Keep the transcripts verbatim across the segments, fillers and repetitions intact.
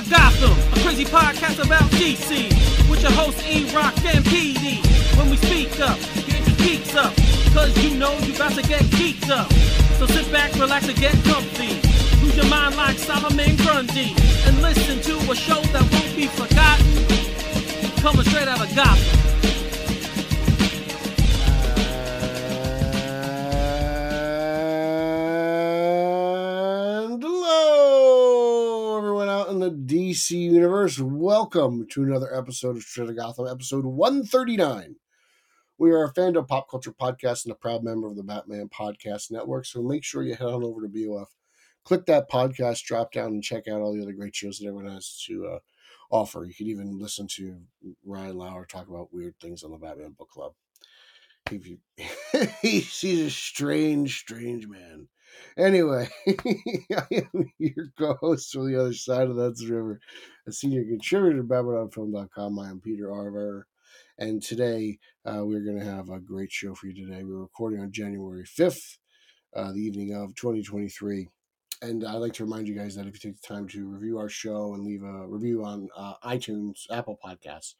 Inside Gotham, a crazy podcast about D C, with your hosts E-Rock and P D. When we speak up, get your geeks up, cause you know you about to get geeked up. So sit back, relax, and get comfy. Lose your mind like Solomon Grundy, and listen to a show that won't be forgotten, coming straight out of Gotham. D C Universe, welcome to another episode of Straight Outta Gotham, episode one thirty-nine. We are a fandom pop culture podcast and a proud member of the Batman Podcast Network, so make sure you head on over to B O F, click that podcast drop down, and check out all the other great shows that everyone has to uh, offer. You can even listen to Ryan Lower talk about weird things on the Batman Book Club. If you, he's a strange, strange man. Anyway, I am your co-host from the other side of that river, a senior contributor to Batman on Film dot com. I am Peter Arver, and today uh, we're going to have a great show for you today. We're recording on January fifth, uh, the evening of twenty twenty-three, and I'd like to remind you guys that if you take the time to review our show and leave a review on uh, iTunes, Apple Podcasts,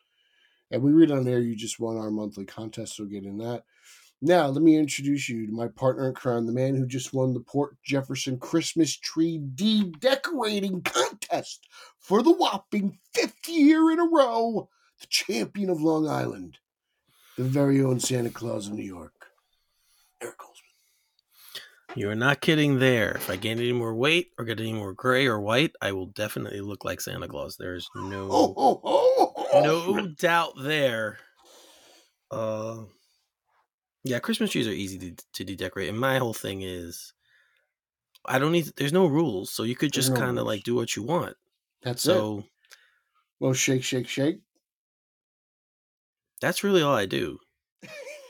and we read on there, you just won our monthly contest, so get in that. Now, let me introduce you to my partner in crime, the man who just won the Port Jefferson Christmas Tree Decorating Contest for the whopping fifth year in a row, the champion of Long Island, the very own Santa Claus of New York, Eric Holzman. You are not kidding there. If I gain any more weight or get any more gray or white, I will definitely look like Santa Claus. There is no, oh, oh, oh, oh. no doubt there. Uh... Yeah, Christmas trees are easy to, to de-decorate, and my whole thing is, I don't need. There's no rules, so you could just no kind of like do what you want. That's so. It. Well, shake, shake, shake. That's really all I do.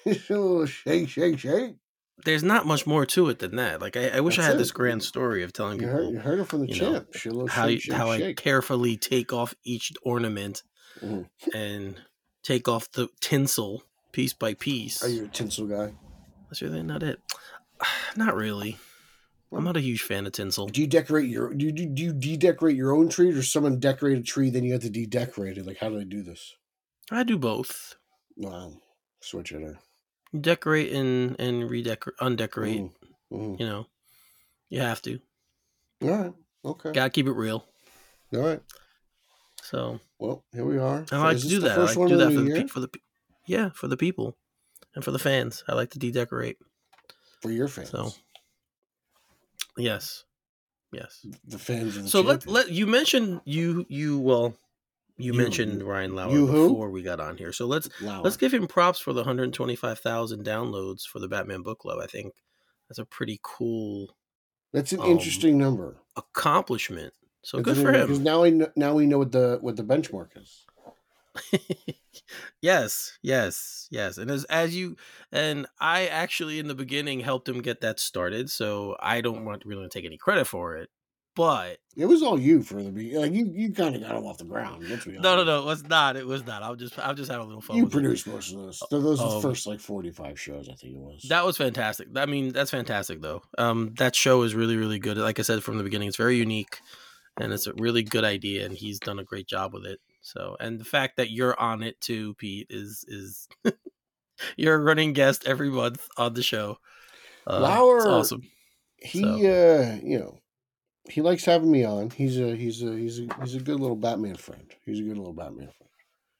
Just a little shake, shake, shake. There's not much more to it than that. Like I, I wish that's I had it. This grand story of telling you people. Heard, you heard it from the champ. How shake, shake, how shake. I carefully take off each ornament mm. and take off the tinsel. Piece by piece. Are you a tinsel guy? That's really not it. Not really. I'm not a huge fan of tinsel. Do you decorate your do you do you de-decorate your own tree, or someone decorate a tree then you have to de-decorate it? Like, how do I do this? I do both. Wow, switch it. Decorate and and redecorate, undecorate. Mm-hmm. You know, you have to. All right. Okay. Gotta keep it real. All right. So. Well, here we are. I like to do that. I like to do that for the for the. Yeah, for the people and for the fans. I like to de-decorate. For your fans. So, yes. Yes. The fans and the So let, let you mentioned you you well you, you mentioned Ryan Lower you before who? we got on here. So let's Lower. let's give him props for the one hundred twenty-five thousand downloads for the Batman Book Club. I think that's a pretty cool That's an um, interesting number. Accomplishment. So that's good for him. Because now I know, now we know what the what the benchmark is. Yes, yes, yes. And as as you and I actually in the beginning helped him get that started, so I don't want to really take any credit for it. But it was all you for the beginning. Like you, you kind of got him off the ground. Let's be honest. No, no, no. It was not. It was not. I'll just I'll just have a little fun. You with produced it. most of those. So those um, were the first like forty-five shows. I think it was. That was fantastic. I mean, that's fantastic though. Um, that show is really, really good. Like I said from the beginning, it's very unique, and it's a really good idea. And he's done a great job with it. So, and the fact that you're on it too, Pete, is, is you're a running guest every month on the show. Uh, Lower, it's awesome. He, so. uh, you know, he likes having me on. He's a, he's a, he's a, he's a good little Batman friend. He's a good little Batman friend.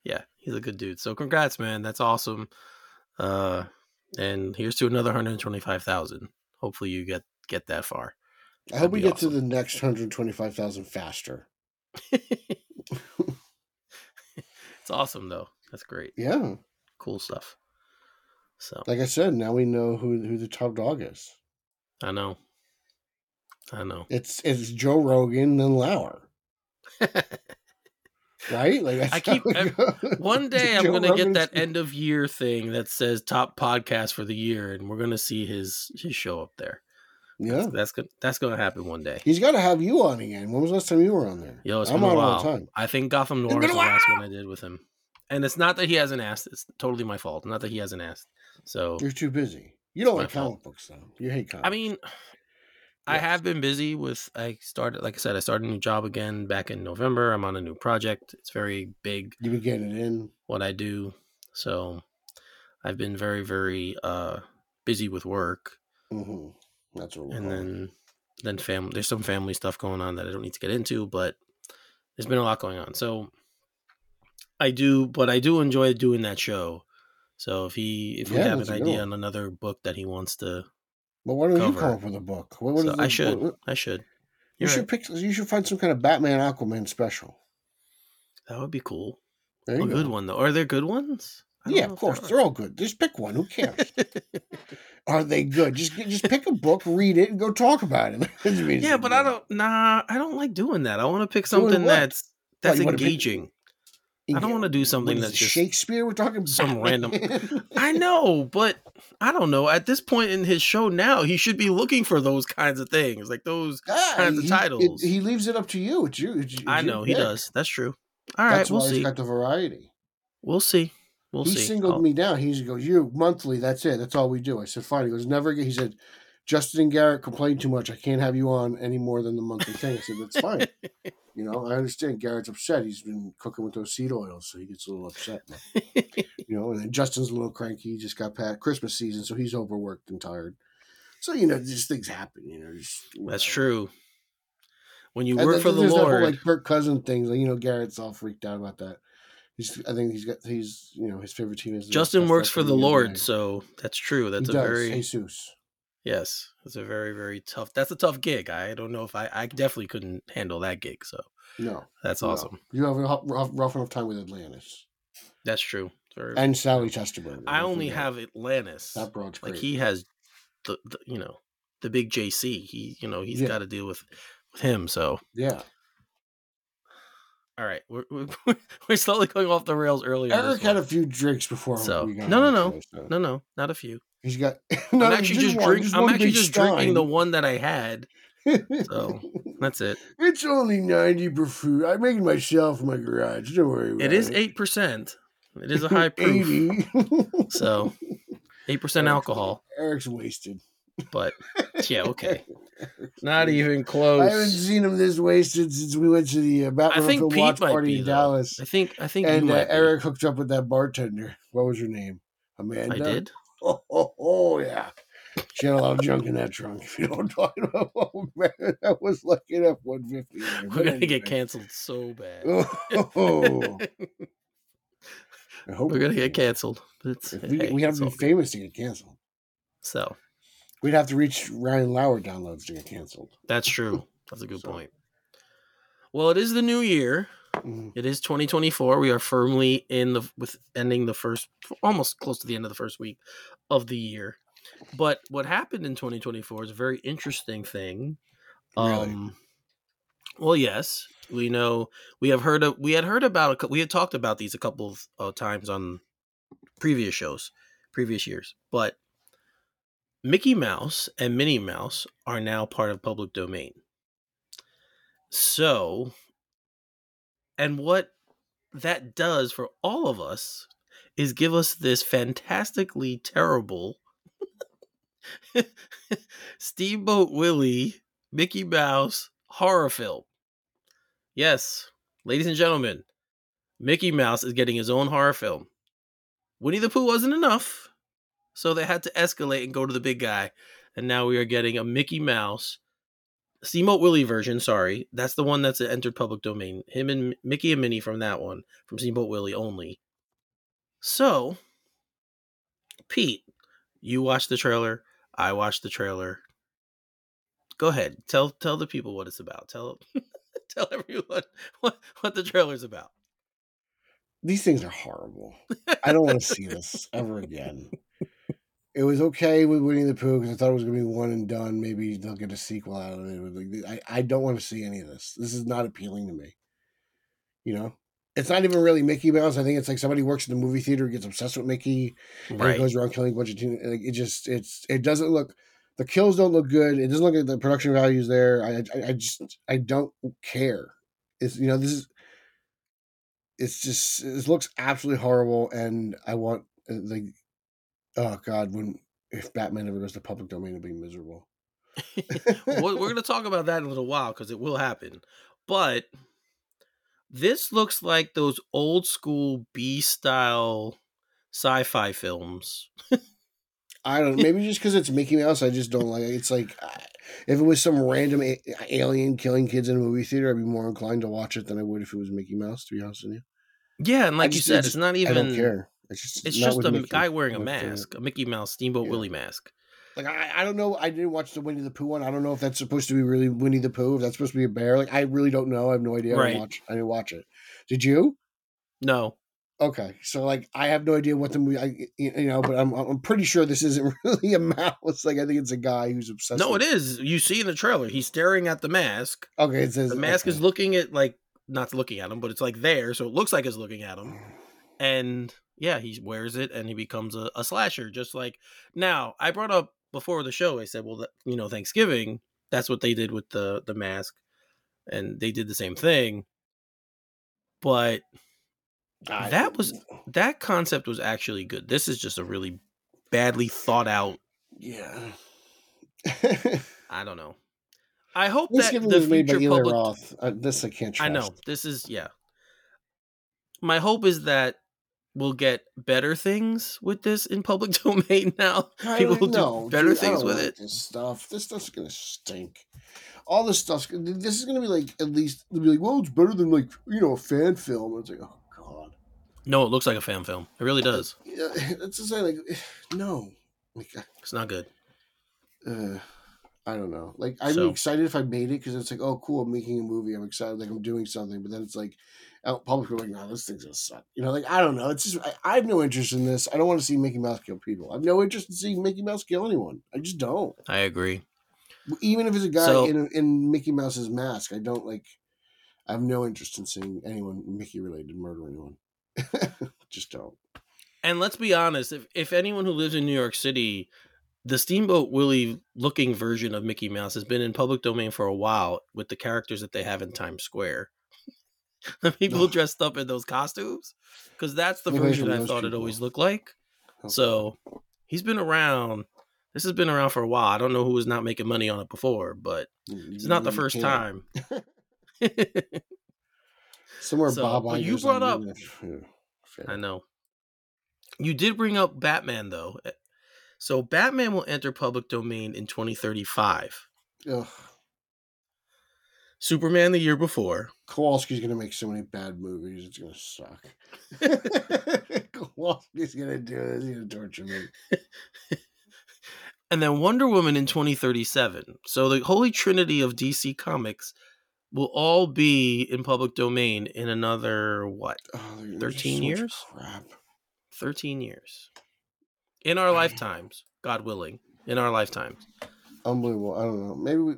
Yeah. He's a good dude. So congrats, man. That's awesome. Uh, and here's to another one hundred twenty-five thousand. Hopefully you get, get that far. I hope That'd we get awesome. to the next one hundred twenty-five thousand faster. Awesome though. That's great. Yeah. Cool stuff. So like I said, now we know who, who the top dog is. I know. I know. It's it's Joe Rogan then Lauer. Right? Like I keep I, one day I'm gonna Rogan's... get that end of year thing that says top podcast for the year, and we're gonna see his his show up there. Yeah. That's, that's good. That's going to happen one day. He's got to have you on again. When was the last time you were on there? Yo, it's I'm been a while. All the time. I think Gotham Noir is the last one I did with him. And it's not that he hasn't asked. It's totally my fault. Not that he hasn't asked. So you're too busy. You don't like comic fault. books, though. You hate comics. I mean, I have been busy with, I started, like I said, I started a new job again back in November. I'm on a new project. It's very big. You've been getting in. What I do. So I've been very, very uh, busy with work. Mm-hmm. That's what we're And calling. then, then family. There's some family stuff going on that I don't need to get into, but there's been a lot going on. So I do, but I do enjoy doing that show. So if he, if we yeah, have an idea on another book that he wants to. But why don't cover. you call for the book? What, what so the, I should. What, what, I should. You're you right. should pick. You should find some kind of Batman Aquaman special. That would be cool. A go. good one though. Are there good ones? Yeah, of course. They're all good. Just pick one. Who cares? Are they good? Just just pick a book, read it, and go talk about it. yeah, but I don't. Nah, I don't like doing that. I want to pick something that's that's well, engaging. Pick, I don't want to do something that's just Shakespeare. We're talking some Batman. random. I know, but I don't know. At this point in his show now, he should be looking for those kinds of things, like those ah, kinds he, of titles. It, he leaves it up to you. It's you. It's, it's I know he pick. does. That's true. All right, that's we'll why see. He's got the variety. We'll see. We'll he see. He singled I'll... me down. He goes, "You monthly. That's it. That's all we do." I said, "Fine." He goes, "Never again." He said, "Justin and Garrett complain too much. I can't have you on any more than the monthly thing." I said, "That's fine." You know, I understand Garrett's upset. He's been cooking with those seed oils, so he gets a little upset. You know, and then Justin's a little cranky. He just got past Christmas season, so he's overworked and tired. So, you know, these things happen. You know, just, you That's know. true. When you and work then, for the Lord. There's that whole, like, Bert Cousin thing. Like, you know, Garrett's all freaked out about that. He's, I think he's got, he's, you know, his favorite team is. Justin works for the Lord, so that's true. That's he a does. very. Jesus. Yes, it's a very, very tough. That's a tough gig. I don't know if I, I definitely couldn't handle that gig. So no, that's awesome. No. You have a rough, rough, rough enough time with Atlantis. That's true. Very and true. Sally Chesterman. I only have that. Atlantis. That broad's great. Like he has the, the, you know, the big J C. He, you know, he's yeah. got to deal with, with him. So yeah. All right, we're we're, we're slowly going off the rails earlier. Eric had a few drinks before. So we got no, no, no, show, so. no, no, not a few. He's got. No, I'm actually just, just, drink, just, I'm actually just drinking the one that I had. So that's it. It's only ninety proof. I make it myself in my garage. Don't worry about it. It is eight percent. It is a high proof. So eight percent alcohol. Eric's wasted. But yeah, okay. Not even close. I haven't seen him this wasted since we went to the uh, Batman watch party in Dallas. I think I think and uh, Eric hooked up with that bartender. What was her name? Amanda. I did. Oh, oh, oh yeah. She had a lot of junk in that trunk. If you don't talk about, oh man, that was like an F one fifty. We're but gonna anyway. get canceled so bad. Oh, oh. I hope we're gonna get canceled. It's, we, hey, we have to be famous to get canceled. So. We'd have to reach Ryan Lower downloads to get canceled. That's true. That's a good so. point. Well, it is the new year. Mm-hmm. It is twenty twenty-four. We are firmly in the with ending the first, almost close to the end of the first week of the year. But what happened in twenty twenty-four is a very interesting thing. Really? Um, well, yes, we know we have heard of, we had heard about, a, we had talked about these a couple of uh, times on previous shows, previous years, but Mickey Mouse and Minnie Mouse are now part of public domain. So, and what that does for all of us is give us this fantastically terrible Steamboat Willie, Mickey Mouse horror film. Yes, ladies and gentlemen, Mickey Mouse is getting his own horror film. Winnie the Pooh wasn't enough. So they had to escalate and go to the big guy. And now we are getting a Mickey Mouse, Steamboat Willie version, sorry. That's the one that's entered public domain. Him and Mickey and Minnie from that one, from Steamboat Willie only. So, Pete, you watched the trailer. I watched the trailer. Go ahead. Tell tell the people what it's about. Tell tell everyone what, what the trailer's about. These things are horrible. I don't want to see this ever again. It was okay with Winnie the Pooh because I thought it was going to be one and done. Maybe they'll get a sequel out of it. I, I don't want to see any of this. This is not appealing to me. You know? It's not even really Mickey Mouse. I think it's like somebody works in the movie theater, gets obsessed with Mickey, right. and he goes around killing a bunch of teenagers. Like, it just, it's, it doesn't look, the kills don't look good. It doesn't look like the production value's there. I, I, I just, I don't care. It's, you know, this is, it's just, it looks absolutely horrible. And I want, like, oh God! When if Batman ever goes to public domain, it'll be miserable. We're going to talk about that in a little while because it will happen. But this looks like those old school B-style sci-fi films. I don't know. Maybe just because it's Mickey Mouse, I just don't like it. It's like, if it was some random a- alien killing kids in a movie theater, I'd be more inclined to watch it than I would if it was Mickey Mouse, to be honest with you. Yeah, and like just, you said, it's, it's not even... I don't care. It's just, it's just a Mickey. guy wearing a mask, a Mickey Mouse Steamboat yeah. Willie mask. Like, I, I don't know. I didn't watch the Winnie the Pooh one. I don't know if that's supposed to be really Winnie the Pooh, if that's supposed to be a bear. Like, I really don't know. I have no idea. Right. I didn't watch, I didn't watch it. Did you? No. Okay, so like I have no idea what the movie, I, you know, but I'm I'm pretty sure this isn't really a mouse. Like I think it's a guy who's obsessed. No, with it is. You see in the trailer, he's staring at the mask. Okay, it says the mask okay. is looking at like not looking at him, but it's like there, so it looks like it's looking at him. And yeah, he wears it and he becomes a, a slasher, just like now. I brought up before the show. I said, well, that, you know, Thanksgiving, that's what they did with the the mask, and they did the same thing, but. I that was know. that concept was actually good. This is just a really badly thought out. Yeah, I don't know. I hope this that the future public. Roth. Uh, this I can't. Trust. I know this is yeah. My hope is that we'll get better things with this in public domain now. I People will know. do better Dude, things with like it. This stuff. This stuff's gonna stink. All this stuff. This is gonna be like at least they'll be like, well, it's better than like you know a fan film. It's like. Oh. No, it looks like a fan film. It really does. Yeah, that's the same. Like, no, like, it's not good. Uh, I don't know. Like, I'd so. be excited if I made it because it's like, oh, cool, I'm making a movie. I'm excited, like I'm doing something. But then it's like, out public, we're like, no, this thing's gonna suck. You know, like I don't know. It's just I, I have no interest in this. I don't want to see Mickey Mouse kill people. I have no interest in seeing Mickey Mouse kill anyone. I just don't. I agree. Even if it's a guy so, in in Mickey Mouse's mask, I don't like. I have no interest in seeing anyone Mickey related murder anyone. Just don't. And let's be honest, if if anyone who lives in New York City, the Steamboat Willie looking version of Mickey Mouse has been in public domain for a while with the characters that they have in Times Square. The people dressed up in those costumes, because that's the version I thought people. it always looked like. Okay. So he's been around. This has been around for a while. I don't know who was not making money on it before, but it's not the first time. Somewhere so, Bob Iger's you brought up. Yeah, I know. You did bring up Batman though. So Batman will enter public domain in twenty thirty-five. Ugh. Superman the year before. Kowalski's gonna make so many bad movies, it's gonna suck. Kowalski's gonna do this, he's gonna torture me. And then Wonder Woman in twenty thirty-seven. So the holy trinity of D C Comics will all be in public domain in another, what, oh, thirteen years? Crap. thirteen years. In our lifetimes, God willing. In our lifetimes. Unbelievable. I don't know. Maybe we,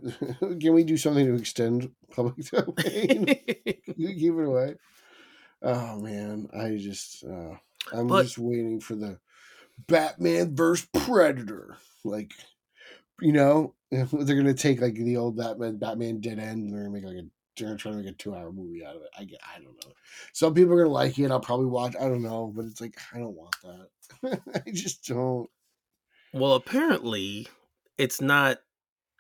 can we do something to extend public domain? Can we give it away? Oh, man. I just, uh, I'm but, just waiting for the Batman versus Predator. Like, you know? They're going to take like the old Batman, Batman Dead End, and they're going to make like a, they're going to try to make a two hour movie out of it. I, I don't know. Some people are going to like it. I'll probably watch. I don't know, but it's like I don't want that. I just don't. Well, apparently, it's not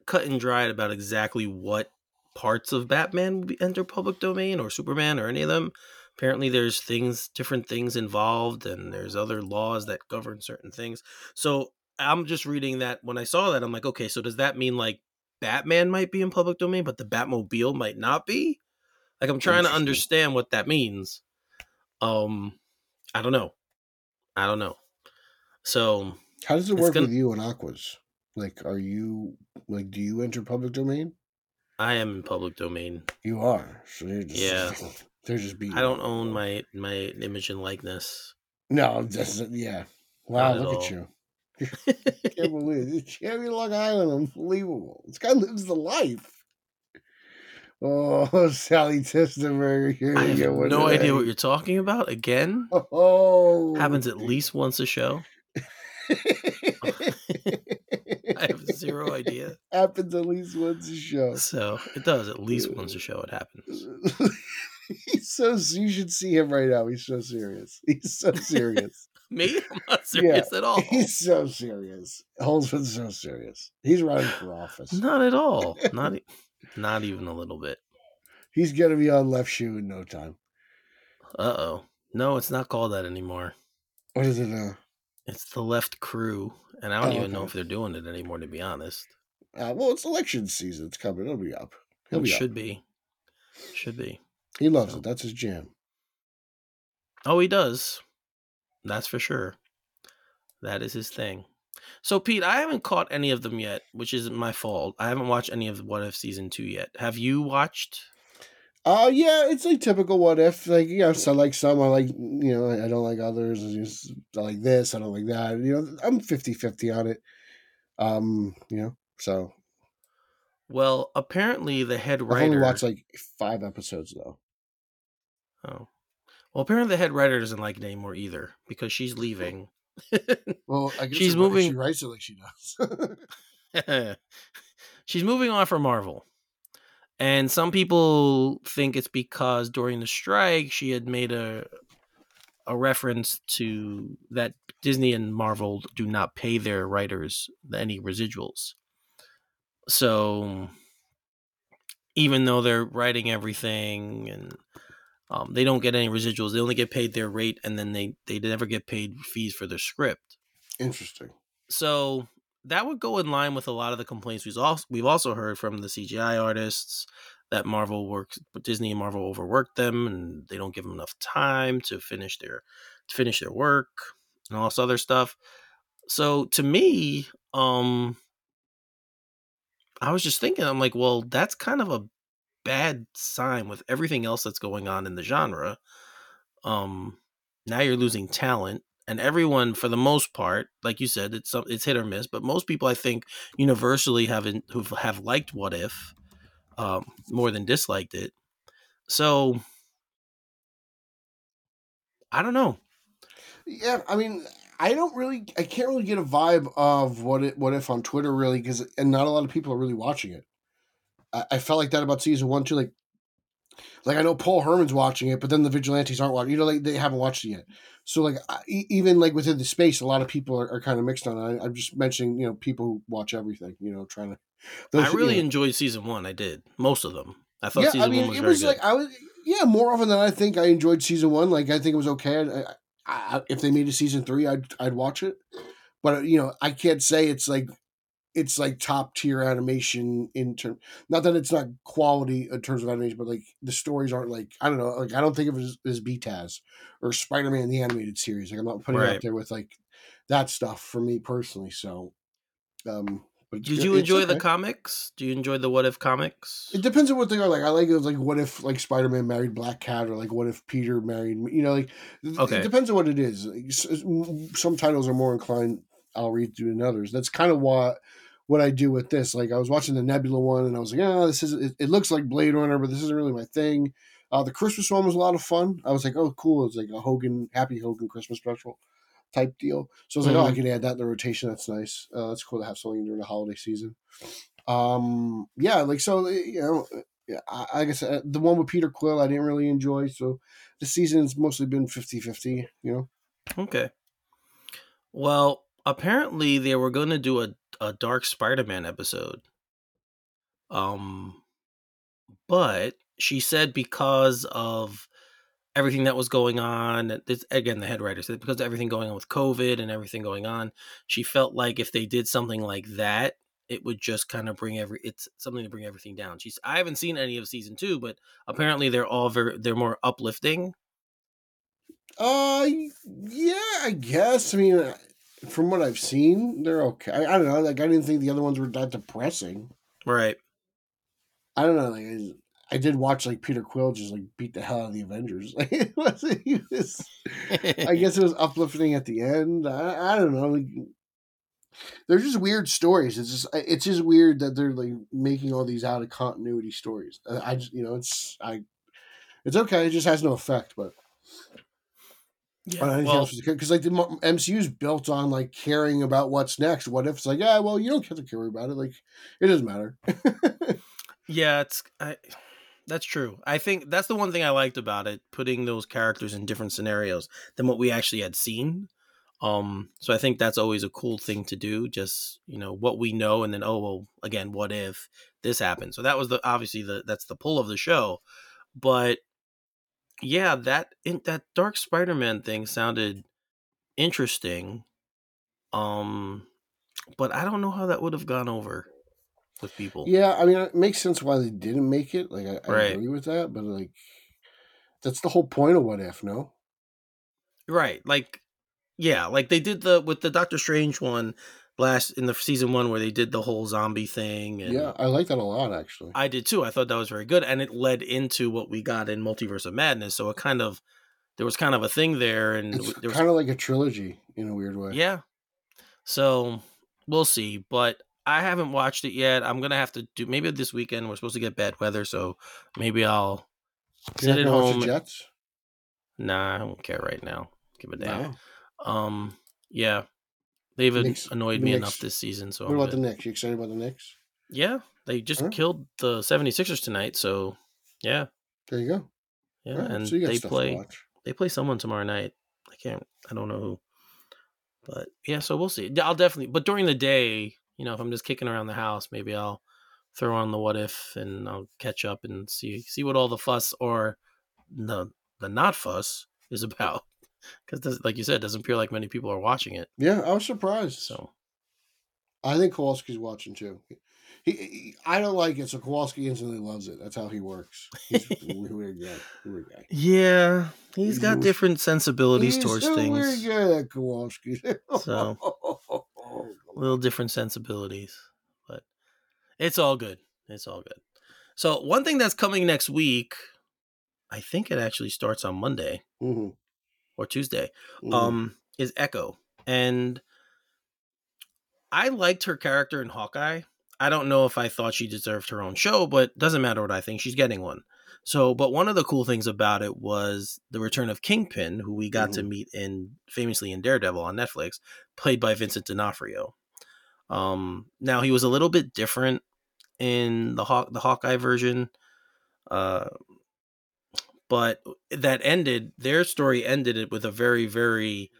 cut and dried about exactly what parts of Batman will enter public domain or Superman or any of them. Apparently, there's things, different things involved, and there's other laws that govern certain things. So. I'm just reading that when I saw that, I'm like, okay, so does that mean like Batman might be in public domain, but the Batmobile might not be? Like, I'm trying to understand what that means. Um, I don't know. I don't know. So how does it work gonna... with you and Aquas? Like, are you like, do you enter public domain? I am in public domain. You are. So you're just, yeah. They're just beating. I don't you. own my, my image and likeness. No, that's yeah. Wow. Look all. at you. I can't believe it. It's Champion Long Island. Unbelievable. This guy lives the life. Oh, Sally Tistenberger. Here I you have go. no idea what you're talking about. Again? Oh. Happens at least once a show. I have zero idea. Happens at least once a show. So it does. At least once a show it happens. He's so, you should see him right now. He's so serious. He's so serious. Me? I'm not serious yeah, at all. He's so serious. Holtzman's so serious. He's running for office. Not at all. Not, not even a little bit. He's going to be on Left Shoe in no time. Uh-oh. No, it's not called that anymore. What is it now? It's the Left Crew, and I don't oh, even okay. know if they're doing it anymore, to be honest. Uh, well, it's election season. It's coming. It'll be up. He'll it be should up. be. Should be. He loves so. it. That's his jam. Oh, he does. That's for sure. That is his thing. So, Pete, I haven't caught any of them yet, which isn't my fault. I haven't watched any of What If Season two yet. Have you watched? Uh, yeah, it's like typical What If. Like, you know, so I like some. I like, you know, I don't like others. I like this. I don't like that. You know, I'm fifty-fifty on it. Um, you know, so. Well, apparently the head writer. I've only watched like five episodes, though. Oh. Well, apparently the head writer doesn't like Namor either because she's leaving. Well, I guess she's moving. She writes it like she does. She's moving on from Marvel. And some people think it's because during the strike, she had made a a reference to that Disney and Marvel do not pay their writers any residuals. So even though they're writing everything and... Um, they don't get any residuals. They only get paid their rate, and then they, they never get paid fees for their script. Interesting. So that would go in line with a lot of the complaints we've also, we've also heard from the C G I artists that Marvel works, Disney and Marvel overworked them, and they don't give them enough time to finish their to finish their work and all this other stuff. So to me, um, I was just thinking, I'm like, well, that's kind of a bad sign with everything else that's going on in the genre. Um, now you're losing talent, and everyone, for the most part, like you said, it's it's hit or miss. But most people, I think, universally have who have liked What If um, more than disliked it. So I don't know. Yeah, I mean, I don't really, I can't really get a vibe of what it, What If on Twitter really, because and not a lot of people are really watching it. I felt like that about season one too. Like, like I know Paul Herman's watching it, but then the vigilantes aren't watching. You know, like they haven't watched it yet. So, like, I, even like within the space, a lot of people are, are kind of mixed on it. I, I'm just mentioning, you know, people who watch everything. You know, trying to. Those, I really you know. enjoyed season one. I did most of them. I thought yeah, season I mean, one was it was very like good. I was yeah more often than I think I enjoyed season one. Like I think it was okay. I, I, I, if they made a season three, I'd I'd watch it. But you know, I can't say it's like. It's like top tier animation in terms, not that it's not quality in terms of animation, but like the stories aren't like, I don't know. Like I don't think of it as, as B T A S or Spider-Man, the animated series. Like I'm not putting right. it up there with like that stuff for me personally. So, um, but did you enjoy okay. the comics? Do you enjoy the What If comics? It depends on what they are. Like I like it was like what if like Spider-Man married Black Cat or like what if Peter married, you know, like okay. it depends on what it is. Like, some titles are more inclined. I'll read through than others. That's kind of what, what I do with this. Like I was watching the Nebula one and I was like, oh, this is, it, it looks like Blade Runner, but this isn't really my thing. Uh, the Christmas one was a lot of fun. I was like, oh, cool. It's like a Hogan, happy Hogan Christmas special type deal. So I was like, mm-hmm. oh, I can add that in the rotation. That's nice. Uh, that's cool to have something during the holiday season. Um, yeah. Like, so, you know, I, I guess uh, the one with Peter Quill, I didn't really enjoy. So the season's mostly been fifty-fifty, you know? Okay. Well, apparently, they were going to do a, a Dark Spider-Man episode. Um, but she said because of everything that was going on, this, again, the head writer said because of everything going on with COVID and everything going on, she felt like if they did something like that, it would just kind of bring every, it's something to bring everything down. She's, I haven't seen any of season two, but apparently they're all very, they're more uplifting. Uh, yeah, I guess. I mean... I... From what I've seen, they're okay. I, I don't know. Like, I didn't think the other ones were that depressing. Right. I don't know. Like, I, I did watch, like, Peter Quill just, like, beat the hell out of the Avengers. Like, it wasn't he was, I guess it was uplifting at the end. I, I don't know. Like, they're just weird stories. It's just, it's just weird that they're, like, making all these out of continuity stories. I, I just, you know, it's, I, it's okay. It just has no effect, but. Yeah, because well, like the M C U's built on like caring about what's next. What if it's like, yeah, well, you don't have to care about it. Like, it doesn't matter. yeah, it's I, that's true. I think that's the one thing I liked about it, putting those characters in different scenarios than what we actually had seen. Um, so I think that's always a cool thing to do. Just, you know, what we know, and then, oh, well, again, what if this happened? So that was the, obviously the, that's the pull of the show. But yeah, that, in, that Dark Spider-Man thing sounded interesting. Um, but I don't know how that would have gone over with people. Yeah. I mean, it makes sense why they didn't make it. Like, I, I right. agree with that, but like, that's the whole point of What If, no? Right. Like, yeah, like they did the with the Doctor Strange one last in the season one where they did the whole zombie thing. And yeah, I like that a lot, actually. I did too. I thought that was very good. And it led into what we got in Multiverse of Madness. So it kind of there was kind of a thing there. And it's there was, kind of like a trilogy in a weird way. Yeah. So we'll see. But I haven't watched it yet. I'm going to have to do maybe this weekend. We're supposed to get bad weather. So maybe I'll Can sit at home. The Jets? Nah, I don't care right now. Give a damn. No. Um. Yeah, they've Knicks, annoyed the me Knicks. enough this season. So what I'm about good. the Knicks? You excited about the Knicks? Yeah, they just huh? killed the seventy-sixers tonight. So yeah, there you go. Yeah, right. And so they play. They play someone tomorrow night. I can't. I don't know who. But yeah, so we'll see. I'll definitely. But during the day, you know, if I'm just kicking around the house, maybe I'll throw on the What If and I'll catch up and see see what all the fuss or the the not fuss is about. Because, like you said, it doesn't appear like many people are watching it. Yeah, I was surprised. So, I think Kowalski's watching too. He, he I don't like it, so Kowalski instantly loves it. That's how he works. He's a weird guy. Weird guy. Yeah, he's, he's got weird. different sensibilities he's towards things. He's a weird guy, that Kowalski. So, little different sensibilities, but it's all good. It's all good. So, one thing that's coming next week, I think it actually starts on Monday. Mm-hmm. Or Tuesday, um, mm. is Echo. And I liked her character in Hawkeye. I don't know if I thought she deserved her own show, but doesn't matter what I think. She's getting one. So, but one of the cool things about it was the return of Kingpin, who we got mm. to meet in famously in Daredevil on Netflix, played by Vincent D'Onofrio. Um, now, he was a little bit different in the, Haw- the Hawkeye version. Uh But that ended, their story ended it with a very, very,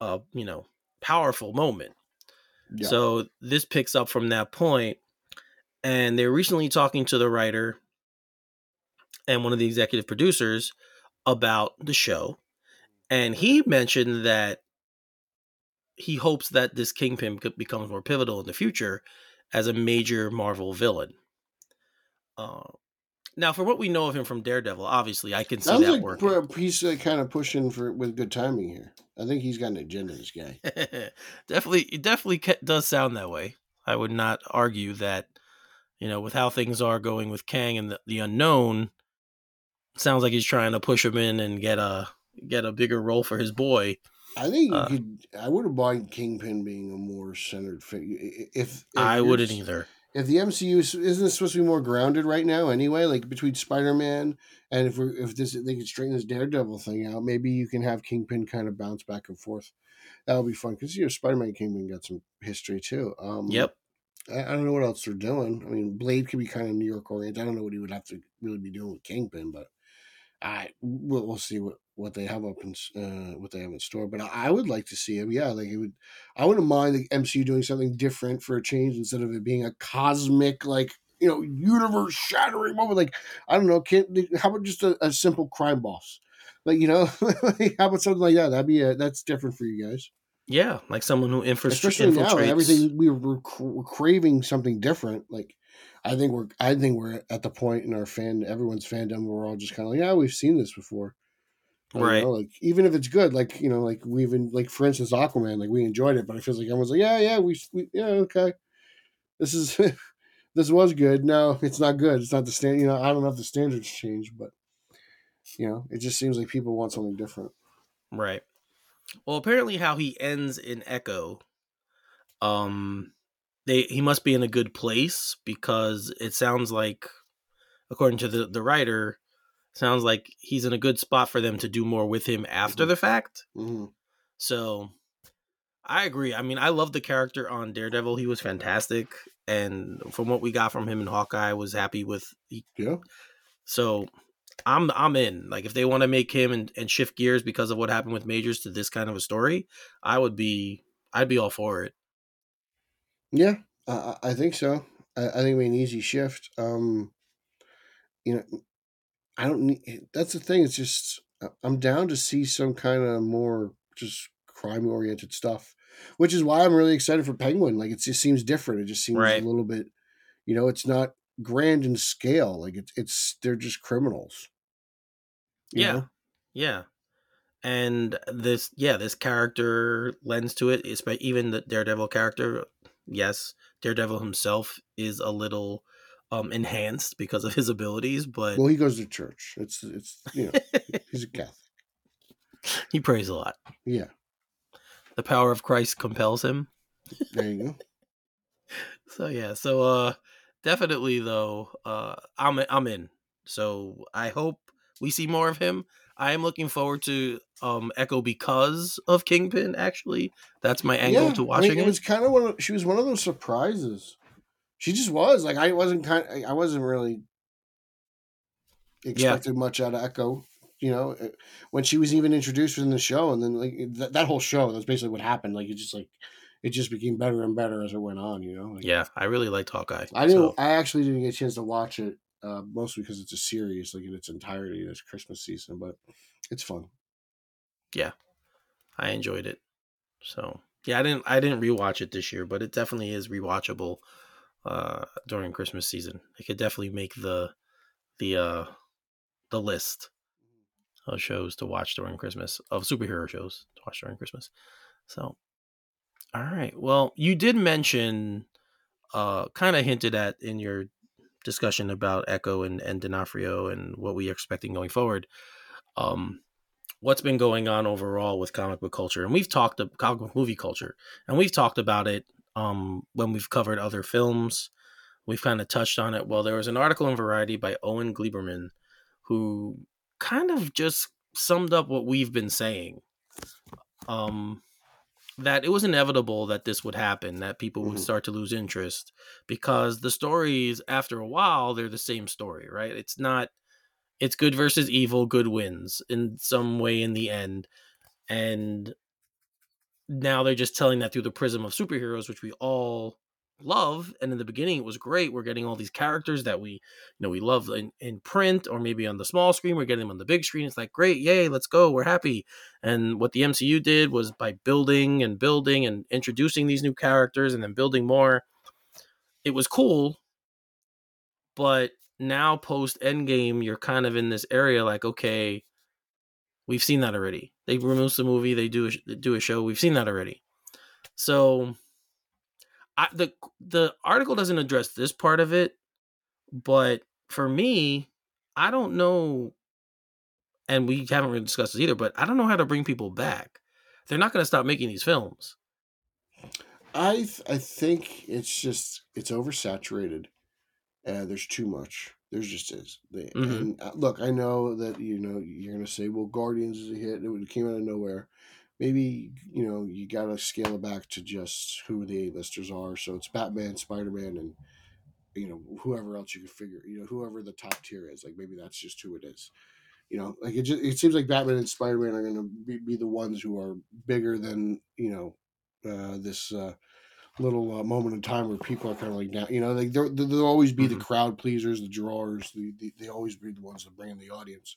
uh, you know, powerful moment. Yeah. So this picks up from that point. And they're recently talking to the writer and one of the executive producers about the show. And he mentioned that he hopes that this Kingpin becomes more pivotal in the future as a major Marvel villain. Uh, Now, for what we know of him from Daredevil, obviously, I can see Sounds that like working. He's uh, kind of pushing for with good timing here. I think he's got an agenda, this guy. Definitely, it definitely does sound that way. I would not argue that, you know, with how things are going with Kang and the, the unknown, sounds like he's trying to push him in and get a get a bigger role for his boy. I think you uh, could. I would have bought Kingpin being a more centered figure. If, if I wouldn't either. If the M C U isn't it supposed to be more grounded right now, anyway, like between Spider-Man and if we're, if this they can straighten this Daredevil thing out, maybe you can have Kingpin kind of bounce back and forth. That'll be fun because you know Spider-Man and Kingpin got some history too. Um, yep. I, I don't know what else they're doing. I mean, Blade could be kind of New York oriented. I don't know what he would have to really be doing with Kingpin, but I we'll, we'll see what, what they have up in uh, what they have in store. But I, I would like to see him. Yeah, like it would. I wouldn't mind the M C U doing something different for a change instead of it being a cosmic, like you know, universe shattering moment. Like I don't know, can't how about just a, a simple crime boss? Like you know, like, how about something like that? That'd be a, that's different for you guys. Yeah, like someone who infiltrates. Especially now, everything we were, we're craving something different, like. I think we're. I think we're at the point in our fan, everyone's fandom, where we're all just kind of like, yeah, we've seen this before, I right? Know, like even if it's good, like you know, like we even like for instance, Aquaman, like we enjoyed it, but it feels like everyone's like, yeah, yeah, we, we yeah, okay, this is this was good. No, it's not good. It's not the standard. You know, I don't know if the standards change, but you know, it just seems like people want something different, right? Well, apparently, how he ends in Echo, um. They, he must be in a good place because it sounds like, according to the, the writer, sounds like he's in a good spot for them to do more with him after mm-hmm. the fact. Mm-hmm. So I agree. I mean, I love the character on Daredevil. He was fantastic. And from what we got from him in Hawkeye, I was happy with. He, yeah. So I'm I'm in. Like, if they want to make him and, and shift gears because of what happened with Majors to this kind of a story, I would be I'd be all for it. Yeah, I, I think so. I, I think it'd be an easy shift. Um, you know, I don't need. That's the thing. It's just I'm down to see some kind of more just crime-oriented stuff, which is why I'm really excited for Penguin. Like, it just seems different. It just seems right. a little bit. You know, it's not grand in scale. Like it's it's they're just criminals. Yeah, know? yeah, and this yeah this character lends to it. It's even the Daredevil character. Yes, Daredevil himself is a little um, enhanced because of his abilities, but well, he goes to church. It's it's you know he's a Catholic. He prays a lot. Yeah, the power of Christ compels him. There you go. So yeah, so uh, definitely though, uh, I'm I'm in. So I hope we see more of him. I am looking forward to um, Echo because of Kingpin. Actually, that's my angle yeah, to watching I mean, it. It was kind of one. Of, she was one of those surprises. She just was like I wasn't kind. Of, I wasn't really expecting yeah. much out of Echo. You know, when she was even introduced within the show, and then like that, that whole show, that's basically what happened. Like it just like it just became better and better as it went on. You know. Like, yeah, I really liked Hawkeye. I didn't. So. I actually didn't get a chance to watch it. Uh, mostly because it's a series, like in its entirety this Christmas season, but it's fun. Yeah, I enjoyed it. So yeah, I didn't I didn't rewatch it this year, but it definitely is rewatchable uh, during Christmas season. It could definitely make the the uh, the list of shows to watch during Christmas, of superhero shows to watch during Christmas. So, all right. Well, you did mention, uh, kind of hinted at in your discussion about Echo and, and D'Onofrio and what we are expecting going forward. Um, what's been going on overall with comic book culture, and we've talked about comic book movie culture, and we've talked about it um, when we've covered other films. We've kind of touched on it. Well, there was an article in Variety by Owen Gleiberman who kind of just summed up what we've been saying. Um, that it was inevitable that this would happen, that people would start to lose interest because the stories after a while, they're the same story, right? It's not, it's good versus evil, good wins in some way in the end. And now they're just telling that through the prism of superheroes, which we all love. And in the beginning, it was great. We're getting all these characters that we, you know, we love in, in print or maybe on the small screen. We're getting them on the big screen. It's like, great, yay, let's go. We're happy. And what the M C U did was by building and building and introducing these new characters and then building more. It was cool. But now post Endgame, you're kind of in this area like, okay, we've seen that already. They remove the movie. They do a, they do a show. We've seen that already. So I, the the article doesn't address this part of it, but for me, I don't know, and we haven't really discussed this either, but I don't know how to bring people back. They're not going to stop making these films. I th- I think it's just, it's oversaturated. Uh, there's too much. There's just is. They, mm-hmm. and, uh, look, I know that, you know, you're going to say, well, Guardians is a hit. It came out of nowhere. Maybe, you know, you got to scale it back to just who the A-listers are. So it's Batman, Spider-Man, and, you know, whoever else you can figure, you know, whoever the top tier is. Like, maybe that's just who it is. You know, like, it just, it seems like Batman and Spider-Man are going to be, be the ones who are bigger than, you know, uh, this uh, little uh, moment in time where people are kind of like, now, you know, like, they'll they'll always be mm-hmm. the crowd pleasers, the drawers. The, the, they always be the ones that bring in the audience.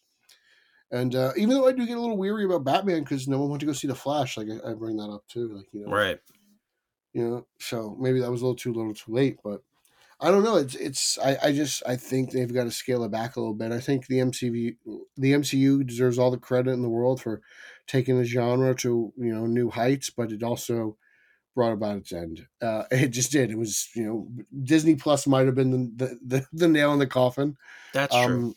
And uh, even though I do get a little weary about Batman because no one went to go see The Flash, like I, I bring that up too, like you know, right? You know, so maybe that was a little too little, too late, but I don't know. It's it's I, I just I think they've got to scale it back a little bit. I think the M C U the M C U deserves all the credit in the world for taking the genre to you know new heights, but it also brought about its end. Uh, it just did. It was you know Disney Plus might have been the the, the, the nail in the coffin. That's um, true.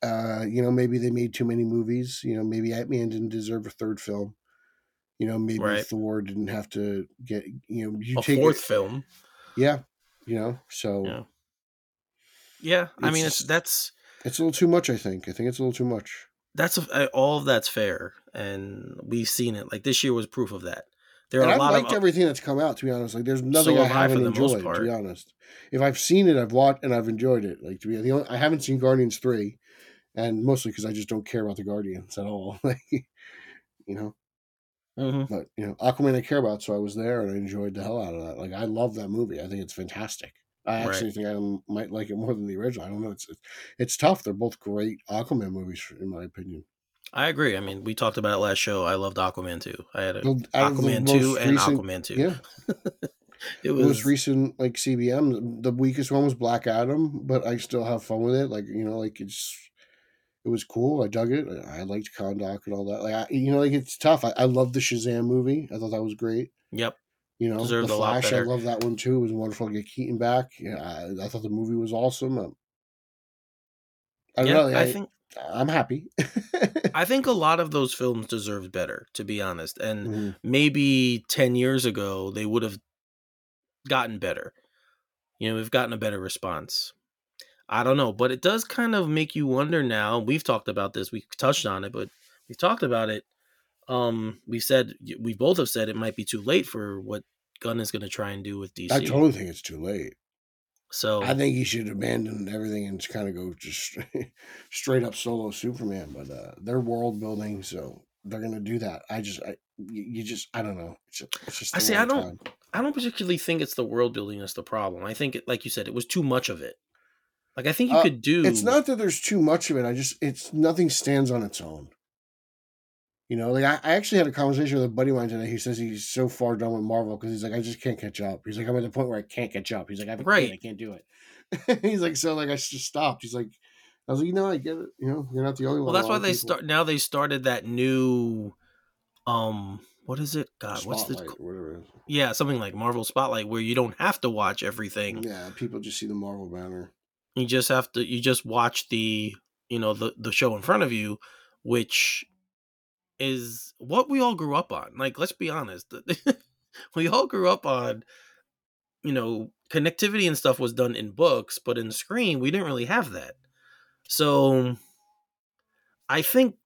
Uh, you know, maybe they made too many movies. You know, maybe Ant-Man didn't deserve a third film. You know, maybe right. Thor didn't have to get, you know, you a take fourth it. film. Yeah. You know, so. Yeah. yeah I mean, it's that's. It's a little too much, I think. I think it's a little too much. That's a, all of that's fair. And we've seen it. Like this year was proof of that. There and are a I've lot liked of, everything that's come out, to be honest. Like, there's nothing so I haven't I enjoyed, to be honest. If I've seen it, I've watched and I've enjoyed it. Like, to be honest, I haven't seen Guardians three. and mostly because I just don't care about the Guardians at all. Like, you know, mm-hmm. But you know, Aquaman I care about, so I was there and I enjoyed the hell out of that. Like, I love that movie. I think it's fantastic. I actually right. think I might like it more than the original. I don't know. It's it's tough. They're both great Aquaman movies, in my opinion. I agree. I mean, we talked about it last show. I loved Aquaman two. I had a Aquaman two and recent, Aquaman two. Yeah. It was the most recent, like, C B M. The weakest one was Black Adam, but I still have fun with it. Like, you know, like, it's it was cool. I dug it. I liked Kondak and all that. Like, I, you know, like, it's tough. I, I love the Shazam movie. I thought that was great. Yep. You know, Deserved the Flash. I love that one too. It was wonderful to get Keaton back. Yeah, I, I thought the movie was awesome. Um, I don't yeah, know. Like, I, I think I'm happy. I think a lot of those films deserved better, to be honest. And mm-hmm. maybe ten years ago they would have gotten better. You know, we've gotten a better response. I don't know, but it does kind of make you wonder now. We've talked about this. We've touched on it, but we've talked about it. Um, we said we both have said it might be too late for what Gunn is going to try and do with D C. I totally think it's too late. So I think he should abandon everything and just kind of go just straight up solo Superman. But uh, they're world building, so they're going to do that. I just, I, you just, I don't know. It's, it's just I see. I don't. Time. I don't particularly think it's the world building that's the problem. I think, it, like you said, it was too much of it. Like, I think you uh, could do. It's not that there's too much of it. I just, it's nothing stands on its own. You know, like, I actually had a conversation with a buddy of mine today who says he's so far done with Marvel because he's like, I just can't catch up. He's like, I'm at the point where I can't catch up. He's like, I have a right. kid, I can't do it. He's like, so, like, I just stopped. He's like, I was like, you know, I get it. You know, you're not the only well, one. Well, that's why they start, now they started that new, um, what is it? God, Spotlight, what's the, whatever it is. Yeah, something like Marvel Spotlight where you don't have to watch everything. Yeah, people just see the Marvel banner. You just have to, you just watch the, you know, the, the show in front of you, which is what we all grew up on. Like, let's be honest. We all grew up on, you know, connectivity and stuff was done in books, but in screen, we didn't really have that. So I think,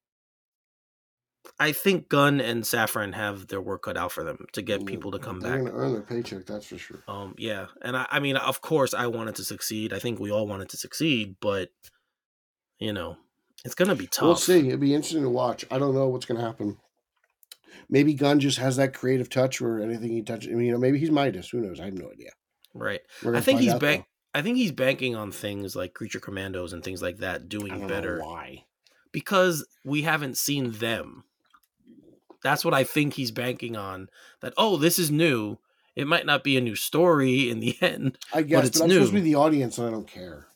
I think Gunn and Safran have their work cut out for them to get people to come They're back. They're going to earn their paycheck, that's for sure. Um, yeah. And I, I mean, of course I wanted to succeed. I think we all wanted to succeed, but you know, it's going to be tough. We'll see. It'll be interesting to watch. I don't know what's going to happen. Maybe Gunn just has that creative touch where anything he touches, I mean, you know, maybe he's Midas. Who knows? I have no idea. Right. I think he's bank. Though. I think he's banking on things like Creature Commandos and things like that doing I don't better. Know why? Because we haven't seen them. That's what I think he's banking on. That, oh, this is new. It might not be a new story in the end. I guess, but, it's but I'm new. supposed to be the audience, and I don't care.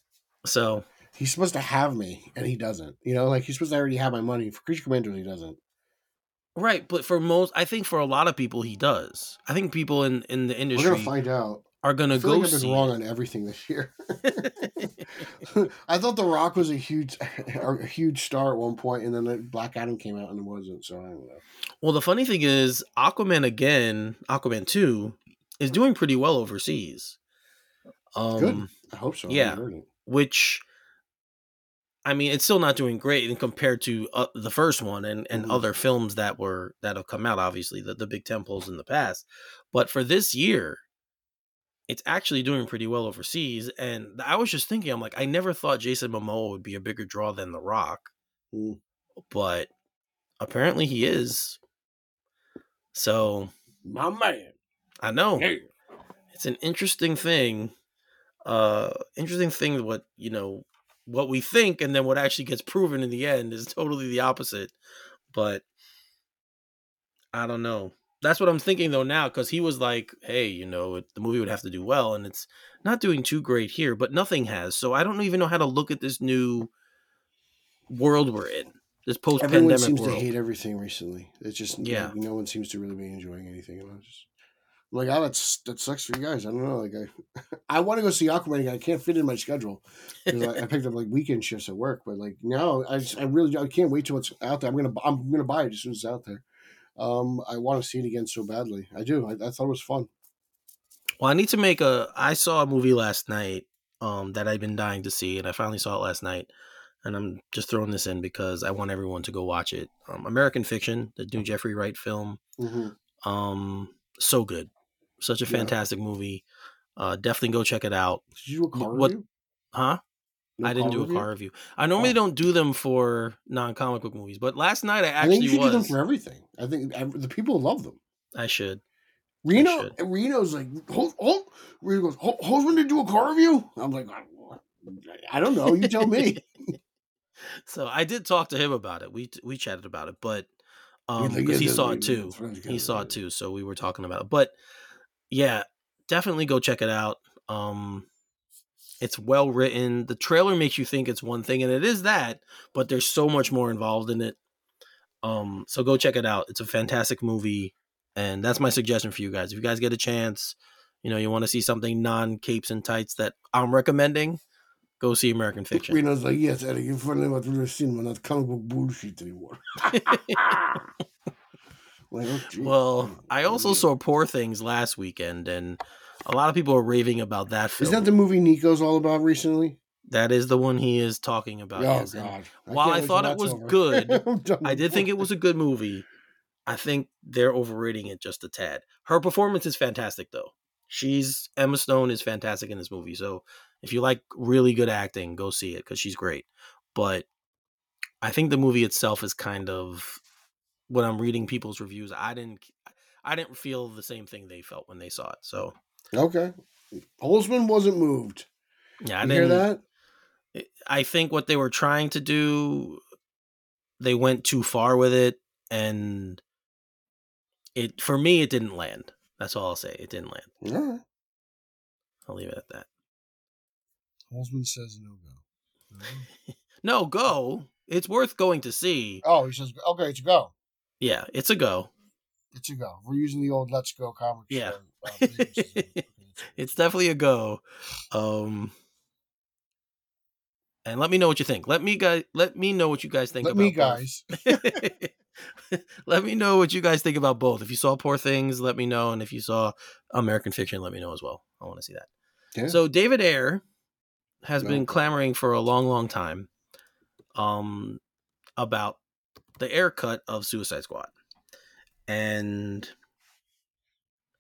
So. He's supposed to have me, and he doesn't. You know, like, he's supposed to already have my money. For Creature Commandos, he doesn't. Right, but for most, I think for a lot of people, he does. I think people in, in the industry We're gonna find out. are going to go like I've been see wrong it. on everything this year. I thought The Rock was a huge, a huge star at one point, and then Black Adam came out and it wasn't, so I don't know. Well, the funny thing is, Aquaman again, Aquaman two, is doing pretty well overseas. Um, Good. I hope so. Yeah, which... I mean, it's still not doing great in compared to uh, the first one and, and mm-hmm. other films that were that have come out, obviously, the, the big tentpoles in the past. But for this year, it's actually doing pretty well overseas. And I was just thinking, I'm like, I never thought Jason Momoa would be a bigger draw than The Rock. Mm. But apparently he is. So. My man. I know. Hey. It's an interesting thing. Uh, interesting thing what, you know. What we think and then what actually gets proven in the end is totally the opposite. But I don't know. That's what I'm thinking though now, because he was like, hey, you know, the movie would have to do well, and it's not doing too great here, but nothing has. So I don't even know how to look at this new world we're in, this post-pandemic world. Everyone seems to hate everything recently. It's just, yeah. Like, no one seems to really be enjoying anything. And I just... Like, oh, that's, that sucks for you guys. I don't know. Like, I, I want to go see Aquaman again. I can't fit in my schedule because I, I picked up like weekend shifts at work. But like now, I just, I really I can't wait till it's out there. I'm gonna I'm gonna buy it as soon as it's out there. Um, I want to see it again so badly. I do. I, I thought it was fun. Well, I need to make a. I saw a movie last night. Um, that I've been dying to see, and I finally saw it last night. And I'm just throwing this in because I want everyone to go watch it. Um, American Fiction, the new Jeffrey Wright film. Mm-hmm. Um, so good. Such a fantastic yeah. movie. Uh, definitely go check it out. Did you do a car what, review? Huh? No I didn't do a review? car review. I normally oh. don't do them for non-comic book movies, but last night I actually I think you should was. do them for everything. I think I, the people love them. I should. Reno, I should. Reno's like, hold, hold. Reno goes, hold, hold when to do a car review? I'm like, I don't know. You tell me. So I did talk to him about it. We we chatted about it, but um, because like, yeah, he saw it too. He saw it too, so we were talking about it. But yeah, definitely go check it out. Um, it's well written. The trailer makes you think it's one thing, and it is that, but there's so much more involved in it. Um, so go check it out. It's a fantastic movie, and that's my suggestion for you guys. If you guys get a chance, you know, you want to see something non-capes and tights that I'm recommending, go see American Fiction. Reno's like, yes, Eric, you're finally about to see cinema, not comic book bullshit anymore. Well, well, I also saw Poor Things last weekend, and a lot of people are raving about that film. Is that the movie Nico's all about recently? That is the one he is talking about. Oh, yes. God. I While I thought it was over. good, I did think it was a good movie. I think they're overrating it just a tad. Her performance is fantastic, though. She's Emma Stone is fantastic in this movie. So if you like really good acting, go see it because she's great. But I think the movie itself is kind of when I'm reading people's reviews, I didn't, I didn't feel the same thing they felt when they saw it. So okay, Holzman wasn't moved. Yeah, I you didn't hear that. I think what they were trying to do, they went too far with it, and it for me it didn't land. That's all I'll say. It didn't land. All right. I'll leave it at that. Holzman says no go. No. No go. It's worth going to see. Oh, he says okay. It's a go. Yeah, it's a go. It's a go. We're using the old "Let's Go" comic. Yeah, show. It's definitely a go. Um, and let me know what you think. Let me guys. Let me know what you guys think. Let about me guys. Let me know what you guys think about both. If you saw Poor Things, let me know, and if you saw American Fiction, let me know as well. I want to see that. Yeah. So David Ayer has no. been clamoring for a long, long time, um, about the Ayer cut of Suicide Squad. And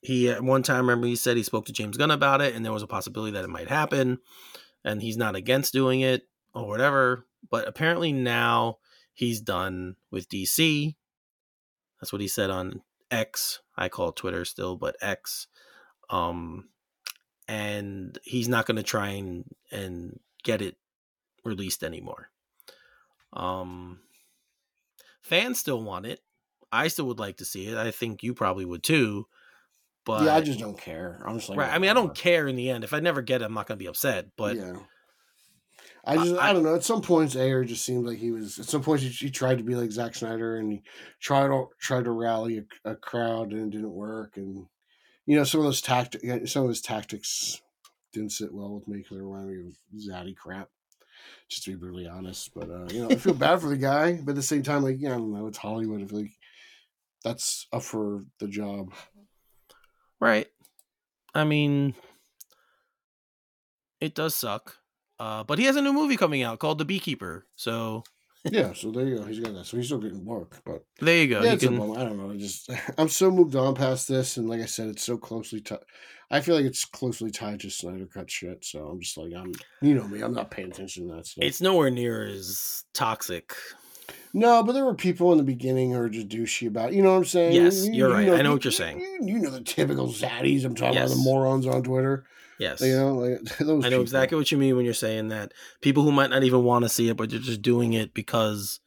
he, at one time, remember, he said he spoke to James Gunn about it, and there was a possibility that it might happen, and he's not against doing it or whatever. But apparently now he's done with D C. That's what he said on X. I call it Twitter still, but X. Um, and he's not going to try and, and get it released anymore. Um, fans still want it. I still would like to see it. I think you probably would too. But yeah, I just don't care. I'm just like, right. I mean, I don't care in the end. If I never get it, I'm not going to be upset. But yeah. I just, I, I don't know. At some points, Ayer just seemed like he was. At some points, he, he tried to be like Zack Snyder, and he tried to tried to rally a, a crowd, and it didn't work. And you know, some of those tactics, some of his tactics didn't sit well with me because it reminded me of zaddy crap. Just to be brutally honest. But uh, you know, I feel bad for the guy, but at the same time, like, yeah, I don't know. It's Hollywood. If like. That's up for the job. Right. I mean, it does suck. Uh, but he has a new movie coming out called The Beekeeper. So yeah, so there you go. He's got that. So he's still getting work. But there you go. Yeah, you can... I don't know. I just, I'm so moved on past this. And like I said, it's so closely tied. I feel like it's closely tied to Snyder Cut shit. So I'm just like, I'm, you know me, I'm not paying attention to that stuff. It's nowhere near as toxic. No, but there were people in the beginning who were just douchey about it. You know what I'm saying? Yes, you, you're you right. Know, I know you, what you're saying. You, you know the typical zaddies. I'm talking yes. about the morons on Twitter. Yes. You know, like, those I know people. Exactly what you mean when you're saying that. People who might not even want to see it, but they're just doing it because,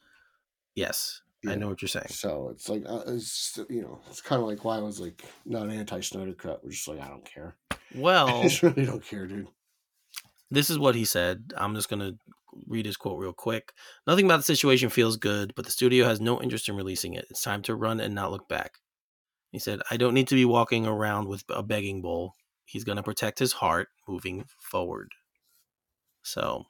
yes, yeah. I know what you're saying. So it's like, uh, it's, you know, it's kind of like why I was like, not anti-Snyder Cut. We're just like, I don't care. Well. I just really don't care, dude. This is what he said. I'm just going to read his quote real quick. Nothing about the situation feels good, but the studio has no interest in releasing it. It's time to run and not look back. He said, I don't need to be walking around with a begging bowl. He's going to protect his heart moving forward. So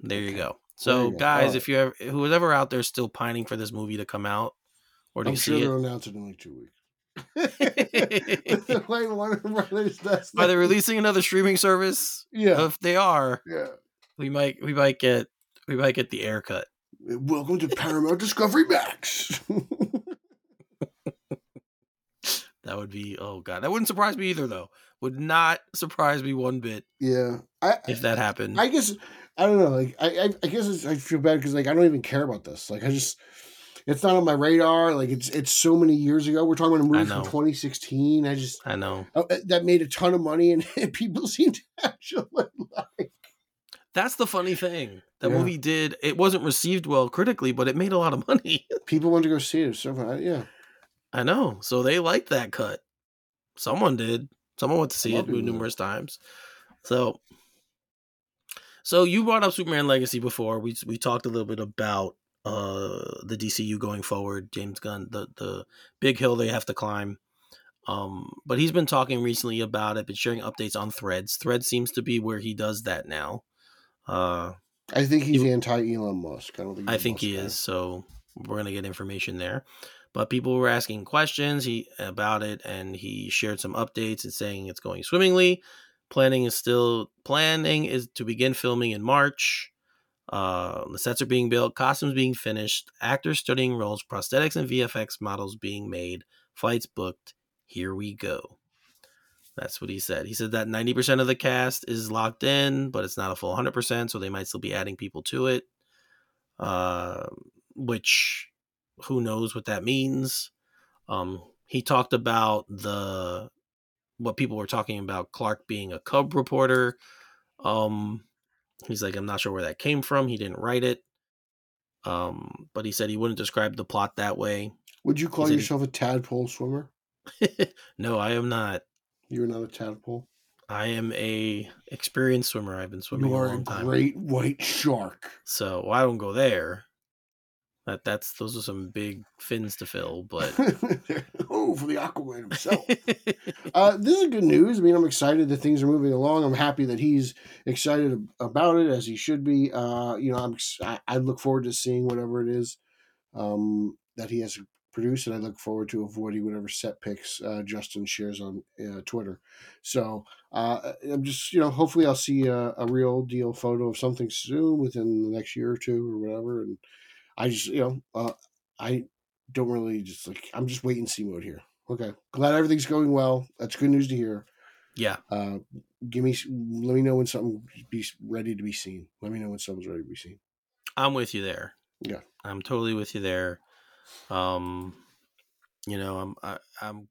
there you go. So you go. guys, oh. if you're who's ever out there still pining for this movie to come out, or do I'm you sure see they're it? announcing in like two weeks. Are they releasing another streaming service? Yeah. If they are, yeah, we might we might get we might get the Ayer cut. Welcome to Paramount Discovery Max. That would be, oh God, that wouldn't surprise me either, though. Would not surprise me one bit. Yeah, I, if that happened, I guess I don't know. Like, I, I, I guess it's, I feel bad because like I don't even care about this. Like, I just, it's not on my radar. Like, it's it's so many years ago. We're talking about a movie from twenty sixteen. I just, I know uh, that made a ton of money, and, and people seem to actually like. That's the funny thing. That yeah. movie did. It wasn't received well critically, but it made a lot of money. People wanted to go see it. So yeah, I know. So they liked that cut. Someone did. Someone went to see it numerous times. So, so you brought up Superman Legacy before. We we talked a little bit about uh, the D C U going forward, James Gunn, the the big hill they have to climb. Um, but he's been talking recently about it, been sharing updates on Threads. Threads seems to be where he does that now. Uh, I think he's he, anti-Elon Musk. I don't think. I think Musk he guy. is. So we're gonna get information there. But people were asking questions he, about it, and he shared some updates and saying it's going swimmingly. Planning is still planning is to begin filming in March. Uh, the sets are being built, costumes being finished, actors studying roles, prosthetics and V F X models being made, flights booked. Here we go. That's what he said. He said that ninety percent of the cast is locked in, but it's not a full one hundred percent, so they might still be adding people to it, uh, which... who knows what that means. Um, he talked about the what people were talking about Clark being a Cub reporter. Um, he's like, I'm not sure where that came from. He didn't write it. Um, but he said he wouldn't describe the plot that way. Would you call he yourself said, a tadpole swimmer? No, I am not. You're not a tadpole? I am a experienced swimmer. I've been swimming you are a long time. A great white shark. So well, I don't go there. That that's those are some big fins to fill, but oh, for the Aquaman himself. uh, this is good news. I mean, I'm excited that things are moving along. I'm happy that he's excited about it as he should be. Uh, you know, I'm I, I look forward to seeing whatever it is um, that he has produced, and I look forward to avoiding whatever set picks uh, Justin shares on uh, Twitter. So uh, I'm just you know, hopefully I'll see a, a real deal photo of something soon within the next year or two or whatever, and. I just, you know, uh, I don't really just like, I'm just wait and see mode here. Okay. Glad everything's going well. That's good news to hear. Yeah. Uh, give me, let me know when something be ready to be seen. Let me know when something's ready to be seen. I'm with you there. Yeah. I'm totally with you there. Um, you know, I'm, I, I'm,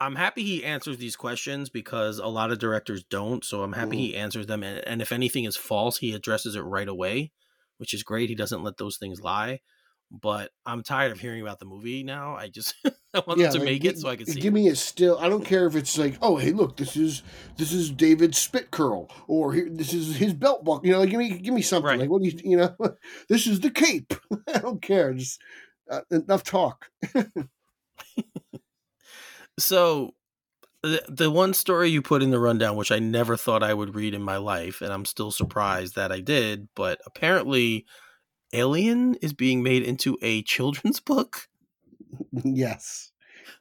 I'm happy he answers these questions because a lot of directors don't. So I'm happy mm. he answers them. And, and if anything is false, he addresses it right away. Which is great. He doesn't let those things lie, but I'm tired of hearing about the movie now. I just I want yeah, them to like, make g- it so I can see. Give it. me a still. I don't care if it's like, oh, hey, look, this is this is David's spit curl, or here, this is his belt buckle. You know, like, give me give me something. Right. Like, what do you you know? This is the cape. I don't care. Just uh, enough talk. So, the the one story you put in the rundown, which I never thought I would read in my life, and I'm still surprised that I did, but apparently Alien is being made into a children's book. Yes.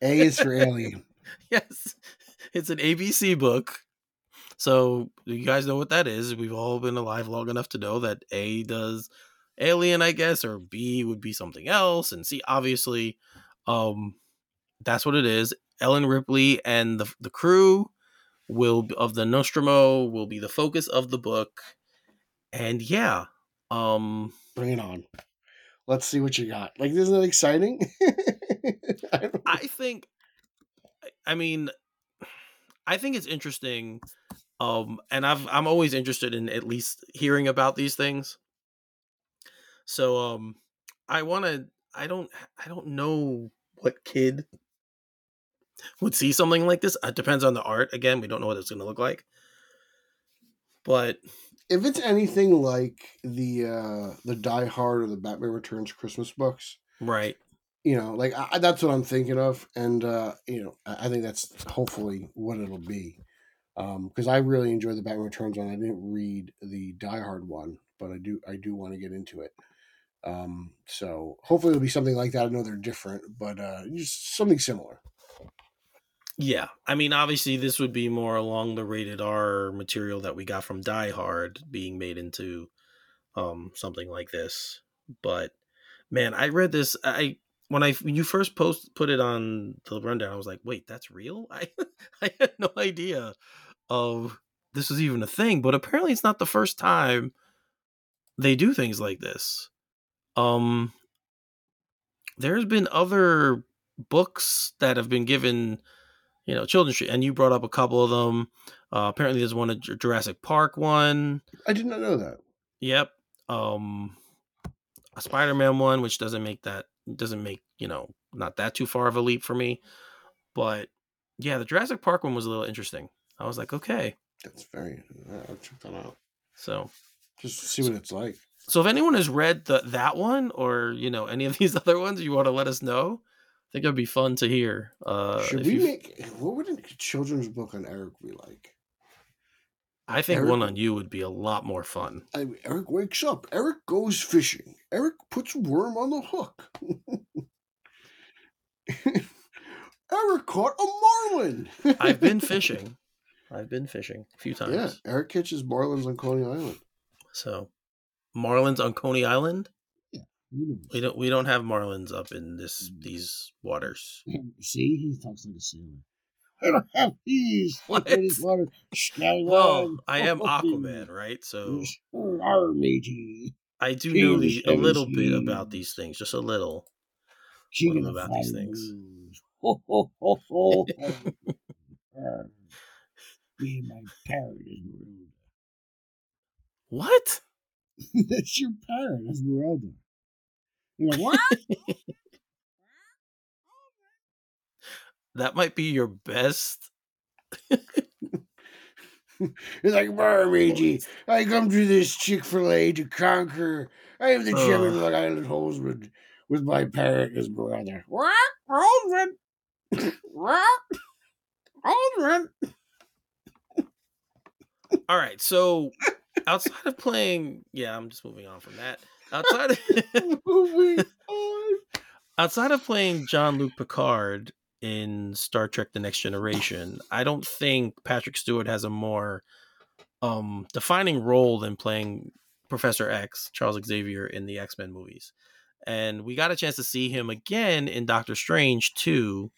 A is for Alien. Yes. It's an A B C book. So you guys know what that is. We've all been alive long enough to know that A does Alien, I guess, or B would be something else. And C, obviously, um, that's what it is. Ellen Ripley and the the crew will of the Nostromo will be the focus of the book, and yeah, um, bring it on. Let's see what you got. Like, isn't that exciting? I, I think, I mean, I think it's interesting, um, and I've I'm always interested in at least hearing about these things. So, um, I want to. I don't. I don't know what kid would see something like this. It depends on the art. Again, we don't know what it's going to look like. But if it's anything like the uh, the Die Hard or the Batman Returns Christmas books, right? You know, like I, that's what I'm thinking of, and uh, you know, I, I think that's hopefully what it'll be. Because um, I really enjoyed the Batman Returns one. I didn't read the Die Hard one, but I do. I do want to get into it. Um, so hopefully it'll be something like that. I know they're different, but uh, just something similar. Yeah, I mean, obviously, this would be more along the rated R material that we got from Die Hard being made into um, something like this. But man, I read this. I when I when you first post put it on the rundown, I was like, wait, that's real? I I had no idea of this was even a thing, but apparently it's not the first time they do things like this. Um, there's been other books that have been given, you know, children's treat, and you brought up a couple of them. Uh, apparently there's one, a Jurassic Park one. I did not know that. Yep. Um, a Spider-Man one, which doesn't make that, doesn't make, you know, not that too far of a leap for me. But yeah, the Jurassic Park one was a little interesting. I was like, okay. That's very, I'll check that out. So just see what it's like. So if anyone has read the, that one or, you know, any of these other ones, you want to let us know. I think it'd be fun to hear. Uh, Should we you've... make, what would a children's book on Eric be like? I think Eric, one on you would be a lot more fun. I mean, Eric wakes up. Eric goes fishing. Eric puts worm on the hook. Eric caught a marlin. I've been fishing. I've been fishing a few times. Yeah, Eric catches marlins on Coney Island. So, marlins on Coney Island? We don't. We don't have marlins up in this these waters. See, he talks like a sailor. I don't have these. What? Water. Well, I am Aquaman, right? So, I do know the, a little bit about these things, just a little. A little about these things. Ho ho ho ho! Be my parrot, Esmeralda. What? That's your parrot, Esmeralda. What? That might be your best. It's like, Reggie, I come to this Chick-fil-A to conquer. I am the chairman of Long Island Holeswood with my parrot, his brother. What? Holeswood? What? Holeswood? All right, so outside of playing, yeah, I'm just moving on from that. Outside of, outside of playing Jean-Luc Picard in Star Trek The Next Generation, I don't think Patrick Stewart has a more um, defining role than playing Professor X, Charles Xavier, in the X-Men movies. And we got a chance to see him again in Doctor Strange two.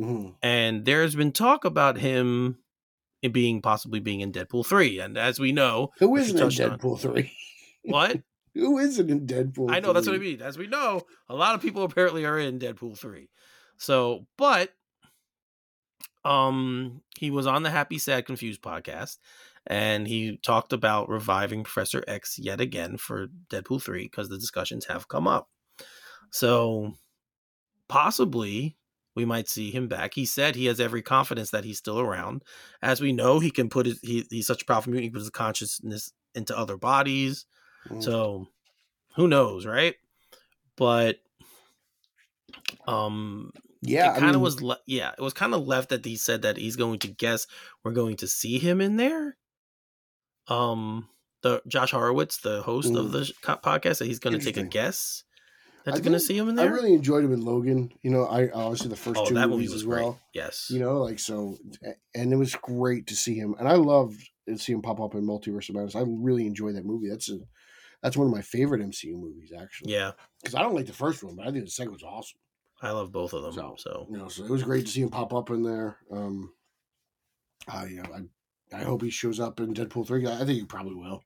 Mm-hmm. And there's been talk about him being possibly being in Deadpool three. And as we know... Who isn't in Deadpool on, three? What? Who isn't in Deadpool I know, three? That's what I mean. As we know, a lot of people apparently are in Deadpool three. So, but um, he was on the Happy, Sad, Confused podcast, and he talked about reviving Professor X yet again for Deadpool three because the discussions have come up. So, possibly, we might see him back. He said he has every confidence that he's still around. As we know, he can put his, he, he's such a powerful mutant, he puts his consciousness into other bodies. So who knows, right? But um yeah, it kind of was le- yeah, it was kind of left that he said that he's going to guess we're going to see him in there. Um the Josh Horowitz, the host mm. of the podcast, that he's going to take a guess that he's going to see him in there. I really enjoyed him in Logan. You know, I obviously the first oh, two that movies movie was as well. Great. Yes. You know, like so and it was great to see him. And I loved and see him pop up in Multiverse of Madness. I really enjoy that movie. That's a That's one of my favorite M C U movies, actually. Yeah. Because I don't like the first one, but I think the second one's awesome. I love both of them. So, so. You know, so it was great to see him pop up in there. Um, I, I I hope he shows up in Deadpool three. I think he probably will.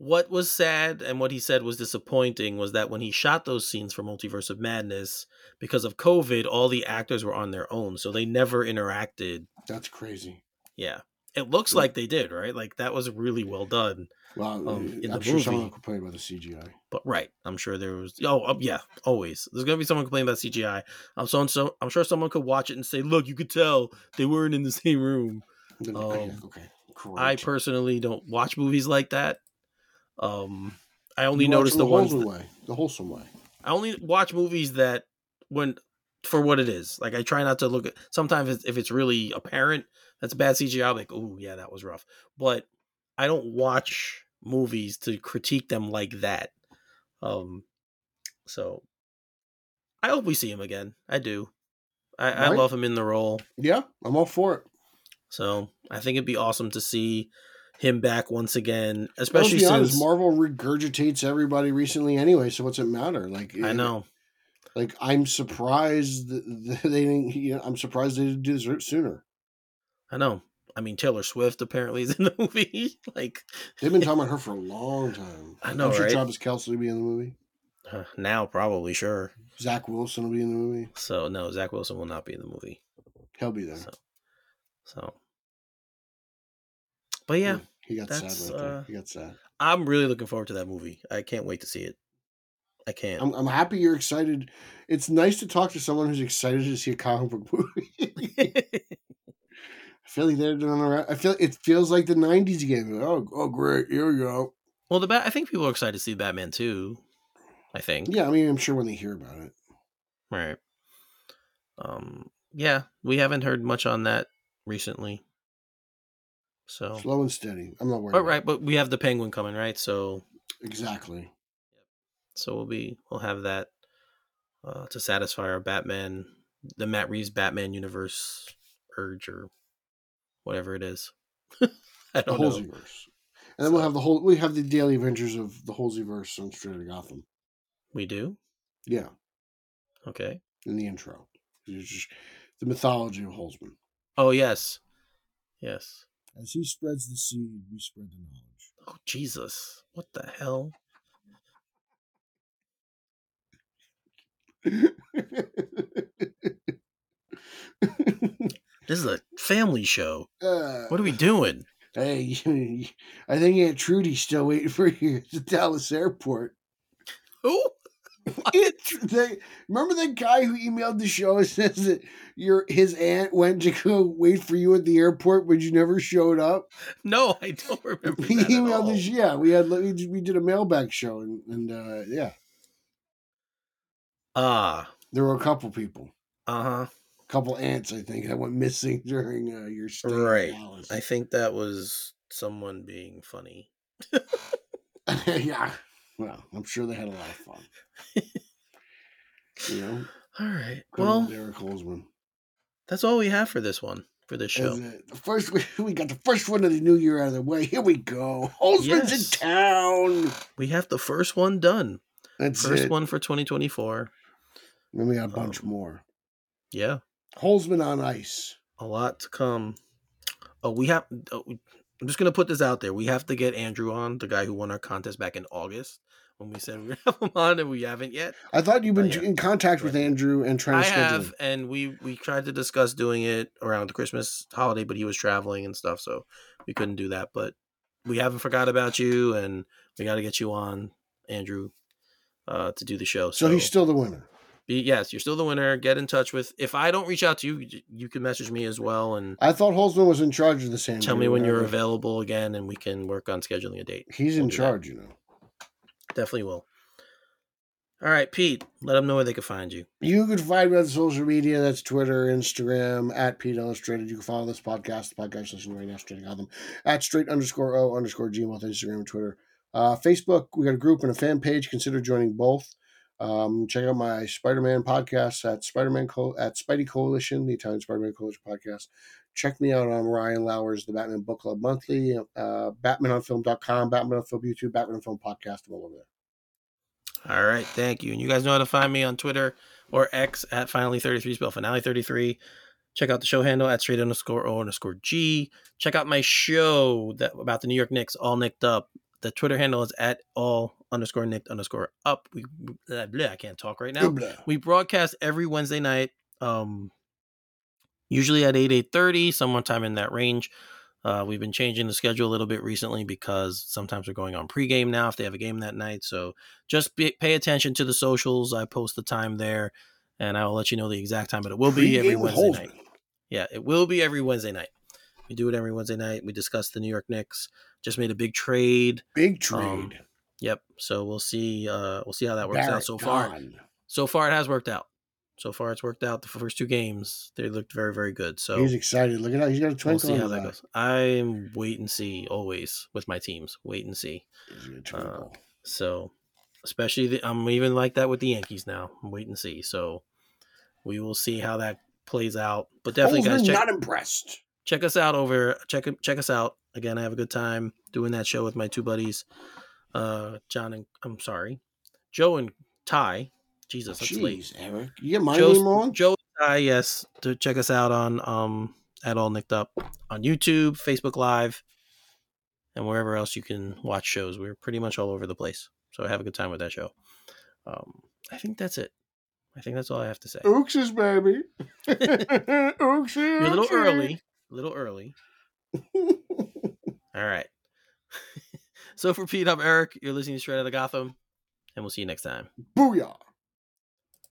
What was sad and what he said was disappointing was that when he shot those scenes for Multiverse of Madness, because of COVID, all the actors were on their own, so they never interacted. That's crazy. Yeah. It looks yeah. like they did, right? Like that was really well done. Well, um, in I'm the sure movie. Someone complained about the C G I, but right, I'm sure there was. Oh, um, yeah, always. There's gonna be someone complaining about C G I. I'm um, so so. I'm sure someone could watch it and say, "Look, you could tell they weren't in the same room." Um, okay, okay. I personally don't watch movies like that. Um, I only you notice the, the ones that, way, the wholesome way. I only watch movies that when for what it is. Like I try not to look at. Sometimes if it's really apparent that's bad C G I, I'm like, oh yeah, that was rough, but. I don't watch movies to critique them like that. Um, so I hope we see him again. I do. I, right. I love him in the role. Yeah, I'm all for it. So I think it'd be awesome to see him back once again, especially since honest, Marvel regurgitates everybody recently anyway. So what's it matter? Like, I know. Like, I'm surprised that they didn't. You know, I'm surprised they didn't do this sooner. I know. I mean, Taylor Swift apparently is in the movie. Like, they've been talking about her for a long time. I know, right? Travis Kelce will be in the movie. Uh, now, probably, sure. Zach Wilson will be in the movie. So no, Zach Wilson will not be in the movie. He'll be there. So, so. But yeah, yeah, he got sad right uh, there. He got sad. I'm really looking forward to that movie. I can't wait to see it. I can't. I'm, I'm happy you're excited. It's nice to talk to someone who's excited to see a comic book movie. I feel like they're doing around. I feel it feels like the nineties again. Oh, oh, great! Here we go. Well, the bat. I think people are excited to see Batman two. I think. Yeah, I mean, I'm sure when they hear about it. Right. Um. Yeah, we haven't heard much on that recently. So slow and steady. I'm not worried. All right, but we have the Penguin coming, right? So exactly. So we'll be we'll have that uh, to satisfy our Batman, the Matt Reeves Batman universe urge or. Whatever it is, I don't know. The Halseyverse, and then we'll have the whole. We have the daily adventures of the Halseyverse on Straight Outta Gotham. We do, yeah. Okay. In the intro, it's just the mythology of Halsman. Oh yes, yes. As he spreads the seed, we spread the knowledge. Oh Jesus! What the hell? This is a family show. Uh, what are we doing? Hey, I think Aunt Trudy's still waiting for you at the Dallas airport. Who? Aunt, they, remember that guy who emailed the show and says that your his aunt went to go wait for you at the airport, but you never showed up? No, I don't remember he that emailed at all. This, yeah, we had we did a mailbag show, and, and uh, yeah. Ah. Uh, there were a couple people. Uh-huh. Couple ants, I think, that went missing during uh, your stay right. in Dallas. I think that was someone being funny. Yeah, well, I'm sure they had a lot of fun. You know. All right. Well, Derek Holzman. That's all we have for this one for this show. The first we got the first one of the new year out of the way. Here we go. Holzman's yes. in town. We have the first one done. That's first it. One for twenty twenty-four. Then we got a bunch um, more. Yeah. Holzman on ice. A lot to come. Oh, we have. Oh, I'm just gonna put this out there. We have to get Andrew on, the guy who won our contest back in August when we said we would have him on, and we haven't yet. I thought you've been yeah. in contact with Andrew and trying to. I schedule. have, and we we tried to discuss doing it around the Christmas holiday, but he was traveling and stuff, so we couldn't do that. But we haven't forgot about you, and we got to get you on, Andrew, uh, to do the show. So, so he's still the winner. Yes, you're still the winner. Get in touch with. If I don't reach out to you, you can message me as well. And I thought Holzman was in charge of the same. Tell me when you're available again, and we can work on scheduling a date. He's in charge, you know. Definitely will. All right, Pete. Let them know where they can find you. You can find me on social media. That's Twitter, Instagram, at Pete Illustrated. You can follow this podcast. The podcast listening right now, Straight Gotham, at straight underscore o underscore gmail, Instagram, and Twitter, uh, Facebook. We got a group and a fan page. Consider joining both. Um, check out my Spider-Man podcast at Spider-Man Co- at Spidey Coalition, the Italian Spider-Man Coalition podcast. Check me out on Ryan Lower's The Batman Book Club Monthly, uh, Batman on Film dot com, Batman on Film YouTube, Batman on Film podcast. I'm all over there. All right, thank you. And you guys know how to find me on Twitter or X at Finally thirty-three, spell Finale thirty-three. Check out the show handle at straight underscore O underscore G. Check out my show that about the New York Knicks, All Nicked Up. The Twitter handle is at all underscore nicked underscore up. We blah, blah, I can't talk right now. Blah. We broadcast every Wednesday night, um, usually at eight, eight thirty, sometime in that range. Uh, we've been changing the schedule a little bit recently because sometimes we're going on pregame now if they have a game that night. So just be, pay attention to the socials. I post the time there, and I will let you know the exact time, but it will be pregame every Wednesday night. Yeah, it will be every Wednesday night. We do it every Wednesday night. We discuss the New York Knicks. Just made a big trade. Big trade. Um, yep. So we'll see. Uh, we'll see how that works Barrett out. So far, gone. so far it has worked out. So far it's worked out. The first two games they looked very, very good. So he's excited. Look at that. He's got a twinkle. We'll see how that goes. I'm wait and see always with my teams. Wait and see. Uh, so especially the, I'm even like that with the Yankees now. I'm wait and see. So we will see how that plays out. But definitely, guys, check, not impressed. Check us out over. Check check us out. Again, I have a good time doing that show with my two buddies, uh, John and I'm sorry, Joe and Ty. Jesus, that's Jeez, late. Eric, you get my Joe's, name on? Joe, uh, yes. To check us out on um at All Nicked Up on YouTube, Facebook Live, and wherever else you can watch shows. We're pretty much all over the place. So have a good time with that show. Um, I think that's it. I think that's all I have to say. Ookses, baby. Ookses, ookses. You're a little early. A little early. All right. So for Pete, I'm Eric. You're listening to Straight Outta Gotham, and we'll see you next time. Booyah.